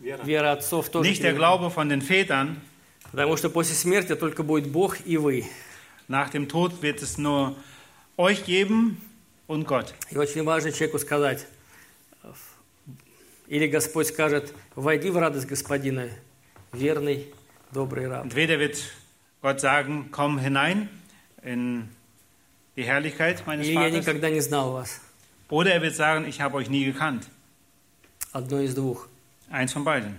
вера отцов тоже. Nicht der Glaube von den Vätern. Потому что после смерти только будет Бог и вы. Nach dem Tod wird es nur euch geben und Gott. И очень важно человеку сказать, или Господь скажет: «Войди в радость Господина, верный, добрый раб». Entweder wird Gott sagen: «Komm hinein in die Herrlichkeit meines Vaters». Или «Я никогда не знал вас». Oder er wird sagen: «Ich habe euch nie gekannt». Одно из двух. Eins von beiden.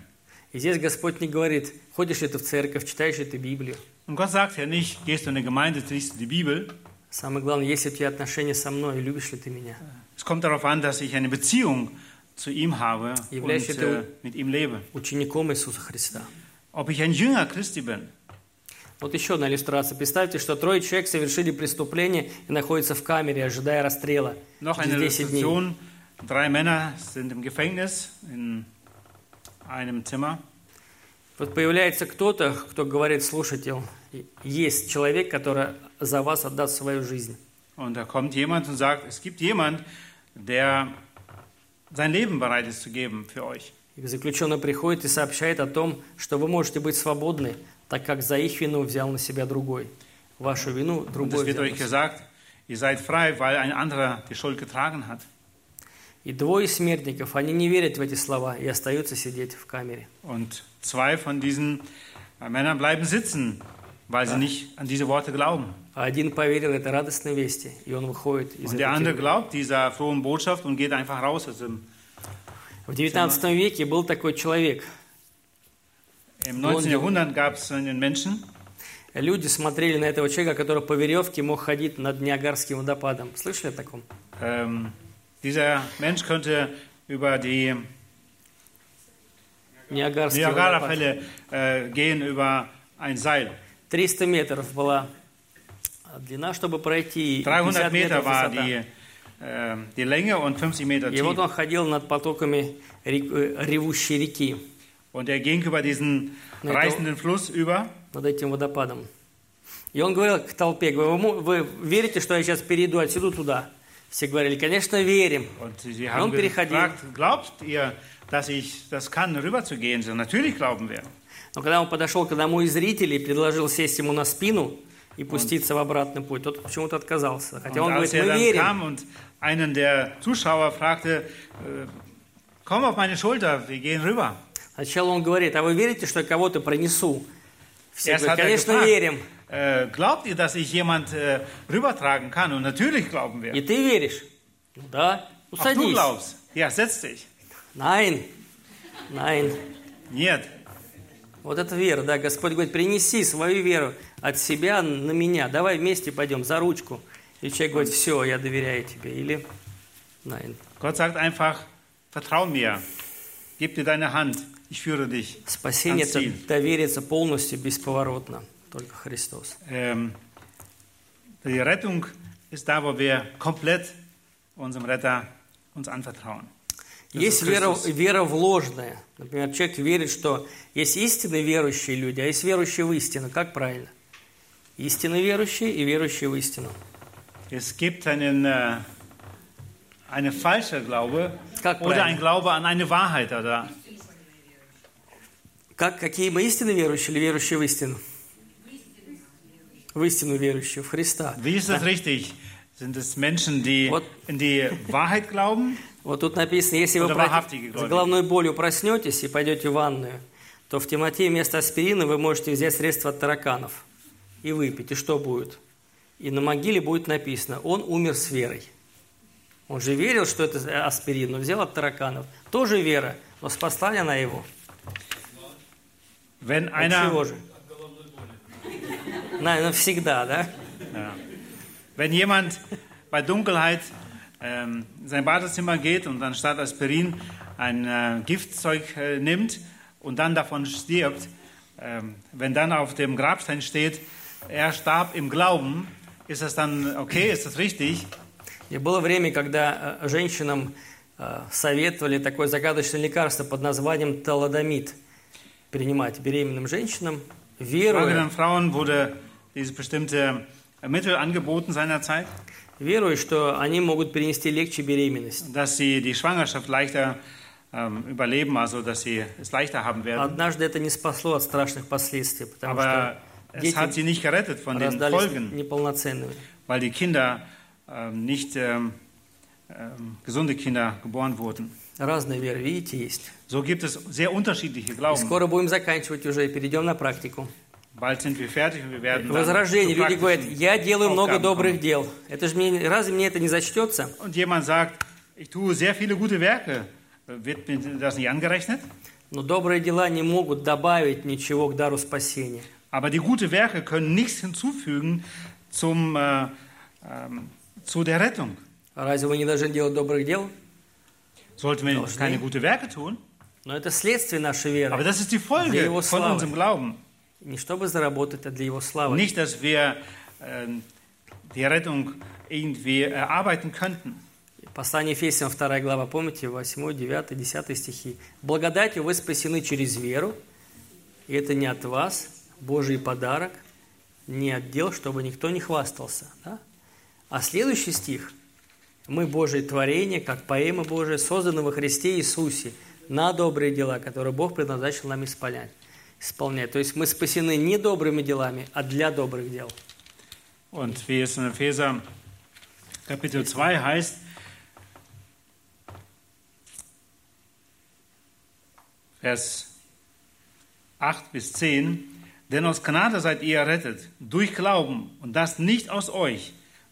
И здесь Господь не говорит: «Ходишь ли ты в церковь, читаешь ли ты Библию?» Und Gott sagt ja nicht, gehst du in eine Gemeinde, liest du die Bibel. Самое главное, есть ли у тебя отношения со мной, любишь ли ты меня? Es kommt darauf an, dass ich eine Beziehung zu ihm habe und mit ihm lebe. Учеником Иисуса Христа. Ob ich ein Jünger Christi bin. Вот еще одна иллюстрация. Представьте, что 3 человек совершили преступление и находятся в камере, ожидая расстрела. Noch eine Illustration. 3 Männer sind im Gefängnis in einem Zimmer. Вот появляется кто-то, кто говорит: «Слушайте, есть человек, который за вас отдаст свою жизнь». Und da kommt jemand und sagt: «Es gibt jemand, der sein Leben bereit ist zu geben für euch». И заключенный приходит и сообщает о том, что вы можете быть свободны, так как за их вину взял на себя другой. Вашу вину другой взял на себя. Und es wird euch gesagt: «Ihr seid frei, weil ein anderer die Schuld getragen hat». И двое смертников, они не верят в эти слова и остаются сидеть в камере. Und zwei von diesen Männern bleiben sitzen, weil sie nicht an diese Worte glauben. Один поверил этой радостной вести, и он выходит из этой тюрьмы. В 19 веке был такой человек. Люди смотрели на этого человека, который по веревке мог ходить над Ниагарским водопадом. Слышали о таком? Dieser Mensch konnte über die Niagarafälle gehen über ein Seil. 300 метров была длина, чтобы пройти. 300 метров war die Länge und 50 Meter tief. И вот он ходил над потоками ревущей реки. Und er ging über diesen reißenden Fluss über. Над этим водопадом. И он говорил к толпе: «Вы верите, что я сейчас перейду отсюда туда?» Все говорили: «Конечно, верим». Но он переходил. Но когда он подошел к одному из зрителей и предложил сесть ему на спину и пуститься в обратный путь, тот почему-то отказался. Хотя он говорит: «Мы верим». Сначала он говорит: «А вы верите, что я кого-то пронесу?» Все говорят: «Конечно, верим». Glaubt ihr, dass ich jemand rübertragen kann? Und natürlich glauben wir. И ты веришь? Ну да. Ну садись. Ja, setz dich. Nein. Nein. Нет. Вот это вера, да. Господь говорит: принеси свою веру от себя на меня. Давай вместе пойдем за ручку. И человек говорит: все, я доверяю тебе. Или nein. Gott sagt einfach: vertrau mir. Gib dir deine Hand. Ich führe dich. Спасение – это довериться полностью, бесповоротно. Только Христос. Die Rettung ist da, wo wir komplett unserem Retter uns anvertrauen. Есть вера вложенная. Например, человек верит, что есть истинно верующие люди, а есть верующие в истину. Как правильно? Истинно верующие и верующие в истину. Es gibt einen falschen Glaube oder ein Glaube an eine Wahrheit, oder? Какие мы истинно верующие или верующие в истину? В истину верующие, в Христа. Вот тут написано: если вы с головной болью проснетесь и пойдете в ванную, то в Тимотее вместо аспирина вы можете взять средство от тараканов и выпить. И что будет? И на могиле будет написано: он умер с верой. Он же верил, что это аспирин, но взял от тараканов. Тоже вера, но спасла ли она его? От чего же? Наверное, всегда, да? Wenn jemand bei Dunkelheit in sein Badezimmer geht und anstatt Aspirin ein Giftzeug nimmt und dann davon stirbt, wenn dann auf dem Grabstein steht, er starb im Glauben, ist das dann okay, ist das richtig? Было время, когда женщинам советовали такое загадочное лекарство под названием талодомид принимать беременным женщинам. Vergangenen Frauen wurde dieses bestimmte Mittel angeboten seinerzeit. Веруя, что они могут перенести легче беременность. Dass sie die Schwangerschaft leichter überleben, also dass sie es leichter haben werden. Однажды это не спасло от страшных последствий, потому что es hat sie nicht gerettet von den Folgen, weil die Kinder nicht gesunde Kinder geboren wurden. Разные веры, видите, есть. So gibt es sehr unterschiedliche Glauben. И скоро будем заканчивать уже и перейдем на практику. Bald sind wir fertig und wir werden возражение. Люди говорят: я делаю много добрых дел. Это же мне, разве мне это не зачтется? Und jemand sagt: ich tue sehr viele gute Werke. Wird mir das nicht angerechnet? Но добрые дела не могут добавить ничего к дару спасения. Aber die guten Werke können nichts hinzufügen zu der Rettung. Разве вы не должны делать добрых дел? Sollten wir keine guten Werke tun? Но это следствие нашей веры. Aber das ist die Folge von unserem Glauben. Не чтобы заработать, а для Его славы. Nicht, dass wir die Rettung irgendwie erarbeiten könnten. Послание Эфесянам 2 глава, помните, 8, 9, 10 стихи. Благодатью вы спасены через веру, и это не от вас, Божий подарок, не от дел, чтобы никто не хвастался. Да? А следующий стих. Мы Божие творение, как поэма Божия, созданы во Христе Иисусе на добрые дела, которые Бог предназначил нам исполнять. То есть мы спасены не добрыми делами, а для добрых дел. Und wie es in Epheser Kapitel 2 heißt, Vers 8 bis 10. Denn aus Gnade seid ihr errettet, durch Glauben, und das nicht aus euch.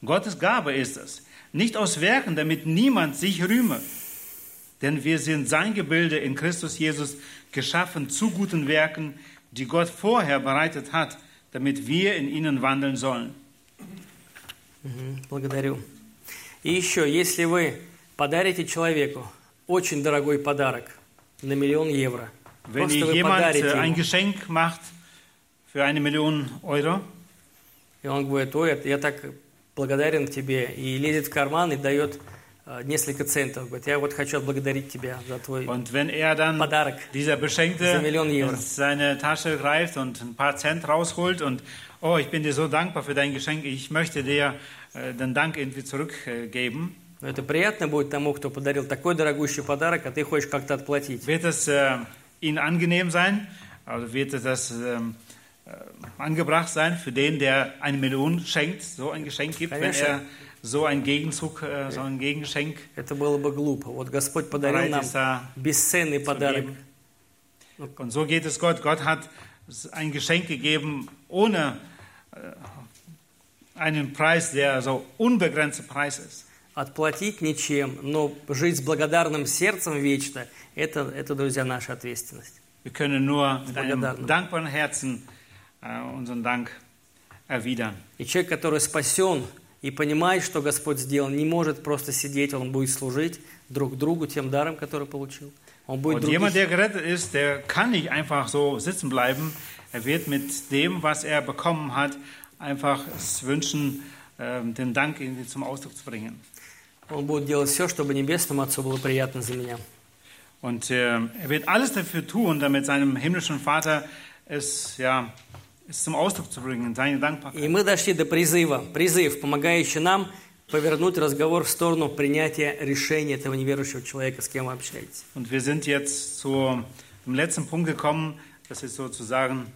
Gottes Gabe ist es, nicht aus Werken, damit niemand sich rühme. Denn wir sind sein Gebilde in Christus Jesus, geschaffen zu guten Werken, die Gott vorher bereitet hat, damit wir in ihnen wandeln sollen. Благодарю. И еще, если вы подарите человеку очень дорогой подарок на 1 миллион евро, wenn jemand ein Geschenk macht für 1 Million Euro, и он говорит: ой, я так благодарен тебе, и лезет в карман и дает несколько центов, говорит: я вот хочу отблагодарить тебя за твой подарок за 1 миллион евро. Seine Tasche greift und ein paar Cent rausholt und: oh, ich bin dir so dankbar für dein Geschenk, ich möchte dir den Dank irgendwie zurückgeben. Это приятно будет тому, кто подарил такой дорогущий подарок, а ты хочешь как-то отплатить. Wird es ihnen angenehm sein? Also wird das angebracht sein für den, der 1 Million schenkt, so ein Geschenk gibt, wenn er so ein Gegenzug, so ein Gegengeschenk. Это было бы глупо. Вот Господь подарил нам бесценный подарок. Und so geht es Gott. Gott hat ein Geschenk gegeben ohne einen Preis, der so unbegrenzter Preis ist. Отплатить ничем, но жить с благодарным сердцем вечно – это, друзья, наша ответственность. Wir können nur mit einem dankbaren Herzen unseren Dank erwidern. И человек, который спасен и понимает, что Господь сделал, не может просто сидеть, он будет служить друг другу тем даром, который получил. Он будет другим. Und jemand, der gerettet ist, der kann nicht einfach so sitzen bleiben. Er wird mit dem, was er bekommen hat, einfach wünschen, den Dank irgendwie zum Ausdruck zu bringen. Он будет делать все, чтобы Небесному Отцу было приятно за меня. Und er wird alles dafür tun, damit seinem himmlischen Vater es zum Ausdruck zu bringen, seine Dankbarkeit. И мы дошли до призыва. Призыв, помогающий нам повернуть разговор в сторону принятия решения этого неверующего человека, с кем вы общаетесь. Und wir sind jetzt zum letzten Punkt gekommen, das ist sozusagen.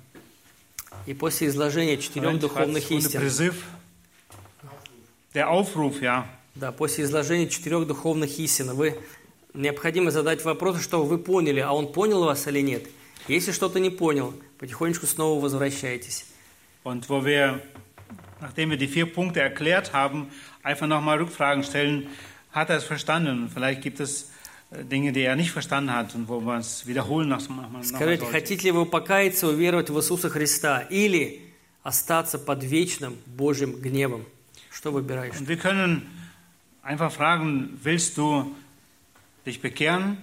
И после изложения 4 духовных истин. Der Aufruf, ja. Да, после изложения 4 духовных истин необходимо задать вопрос, что вы поняли, а он понял вас или нет. Если что-то не понял, потихонечку снова возвращайтесь. Und wo wir, nachdem wir die 4 Punkte erklärt haben, einfach nochmal Rückfragen stellen: Hat er es verstanden? Vielleicht gibt es Dinge, die er nicht verstanden hat und wo wir es wiederholen nochmal. Скажите, хотите ли вы покаяться, уверовать в Иисуса Христа или остаться под вечным Божьим гневом? Что выбираешь? Und wir können einfach fragen: Willst du dich bekehren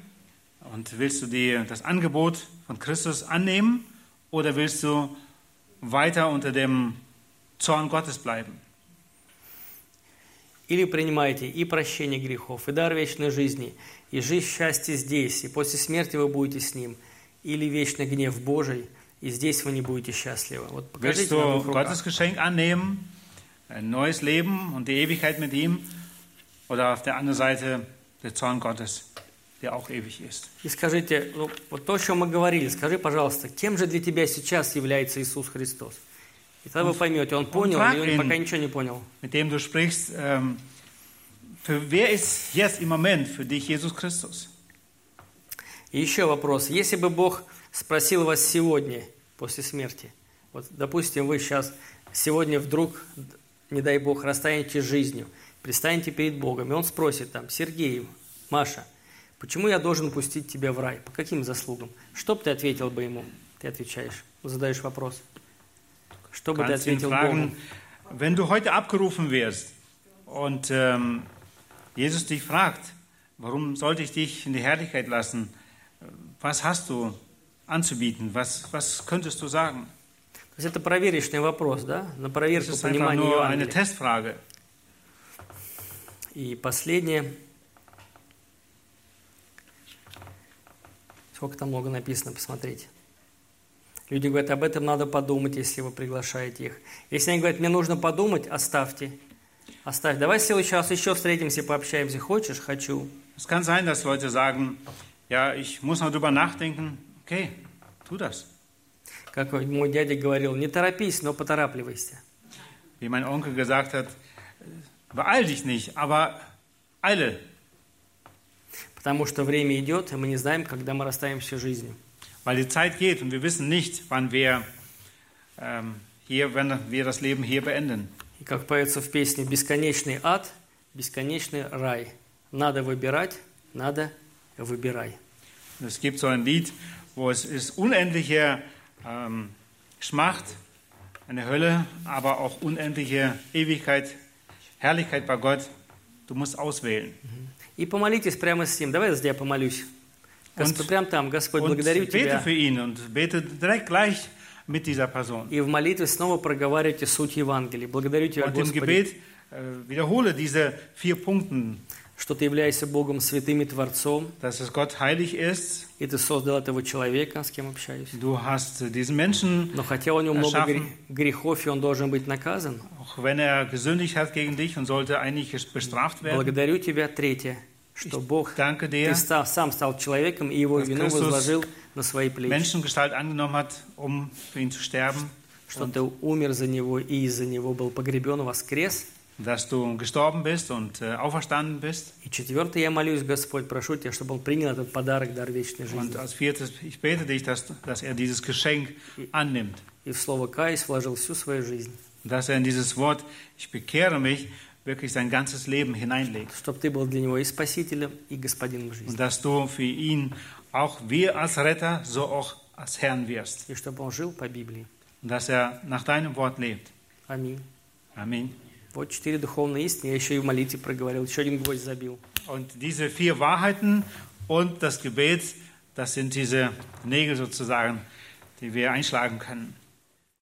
und willst du das Angebot von Christus annehmen oder willst du weiter unter dem Zorn Gottes bleiben? Или принимайте и прощение грехов, и дар вечной жизни, и жизнь счастья здесь, и после смерти вы будете с Ним, или вечный гнев Божий, и здесь вы не будете счастливы. Вот покажите нам в руках. Willst du Gottes Geschenk annehmen, ein neues Leben und die Ewigkeit mit ihm, oder auf der anderen Seite der Zorn Gottes, der auch ewig ist. И скажите, вот то, о чем мы говорили, скажи, пожалуйста, кем же для тебя сейчас является Иисус Христос? И тогда вы поймете, он понял или он пока ничего не понял. Mit dem du sprichst, wer ist jetzt im Moment für dich Jesus Christus? И еще вопрос. Если бы Бог спросил вас сегодня, после смерти, вот, допустим, вы сейчас, сегодня вдруг, не дай Бог, расстанетесь с жизнью, предстанете перед Богом, и Он спросит там: Сергей, Маша, почему я должен пустить тебя в рай? По каким заслугам? Что бы ты ответил бы ему? Ты отвечаешь, задаешь вопрос. Что бы ты ответил Богу? Wenn du heute abgerufen wirst und Jesus dich fragt, warum sollte ich dich in die Herrlichkeit lassen? Was hast du anzubieten? Was könntest du sagen? То есть это проверочный вопрос, да? На проверку понимания Евангелия. И последнее. Сколько там много написано, посмотрите. Люди говорят: об этом надо подумать, если вы приглашаете их. Если они говорят: мне нужно подумать, оставьте. Оставь. Давай сейчас еще встретимся, пообщаемся. Хочешь? Хочу. Es kann sein, dass Leute sagen: ja, ich muss noch drüber nachdenken. Okay, tu das. Как мой дядя говорил: не торопись, но поторапливайся. Wie mein Onkel gesagt hat: beeil dich nicht, aber eile. Потому что время идет, и мы не знаем, когда мы расстанемся с жизнью. Weil die Zeit geht und wir wissen nicht, wann wir wenn wir das Leben hier beenden. И как поется в песне: бесконечный ад, бесконечный рай. Надо выбирать, надо выбирай. Es gibt so ein Lied, wo es ist unendliche Schmacht, eine Hölle, aber auch unendliche Ewigkeit, Herrlichkeit bei Gott. Du musst auswählen. И помолитесь прямо с ним. Давай я помолюсь. Господь, прямо там, Господь, благодарю Тебя. И в молитве снова проговаривайте суть Евангелия. Благодарю Тебя, Господи, что Ты являешься Богом святым и Творцом. И Ты создал этого человека, с кем общаюсь. Но хотя у него много грехов, и он должен быть наказан. Благодарю Тебя, третье, что Бог, Ты сам стал человеком, и Его вину возложил на свои плечи. Что Ты умер за Него, и из-за Него был погребен, воскрес. Dass du gestorben bist und auferstanden bist. И четвертое, я молюсь, Господь, прошу Тебя, чтобы Он принял этот подарок, дар вечной жизни. Und als viertes, ich bete dich, dass er dieses Geschenk annimmt. И в слово «каюсь» вложил всю свою жизнь. Dass er in dieses Wort «ich bekehre mich» wirklich sein ganzes Leben hineinlegt. Чтобы Ты был для него и спасителем, и господином жизни. Und dass du für ihn auch wie als Retter, so auch als Herrn wirst. И чтобы он жил по Библии. Und dass er nach deinem Wort lebt. Аминь. Аминь. Вот четыре духовные истины, я еще и в молитве проговорил, еще один гвоздь забил. Und diese vier Wahrheiten und das Gebet, das sind diese Nägel sozusagen, die wir einschlagen können.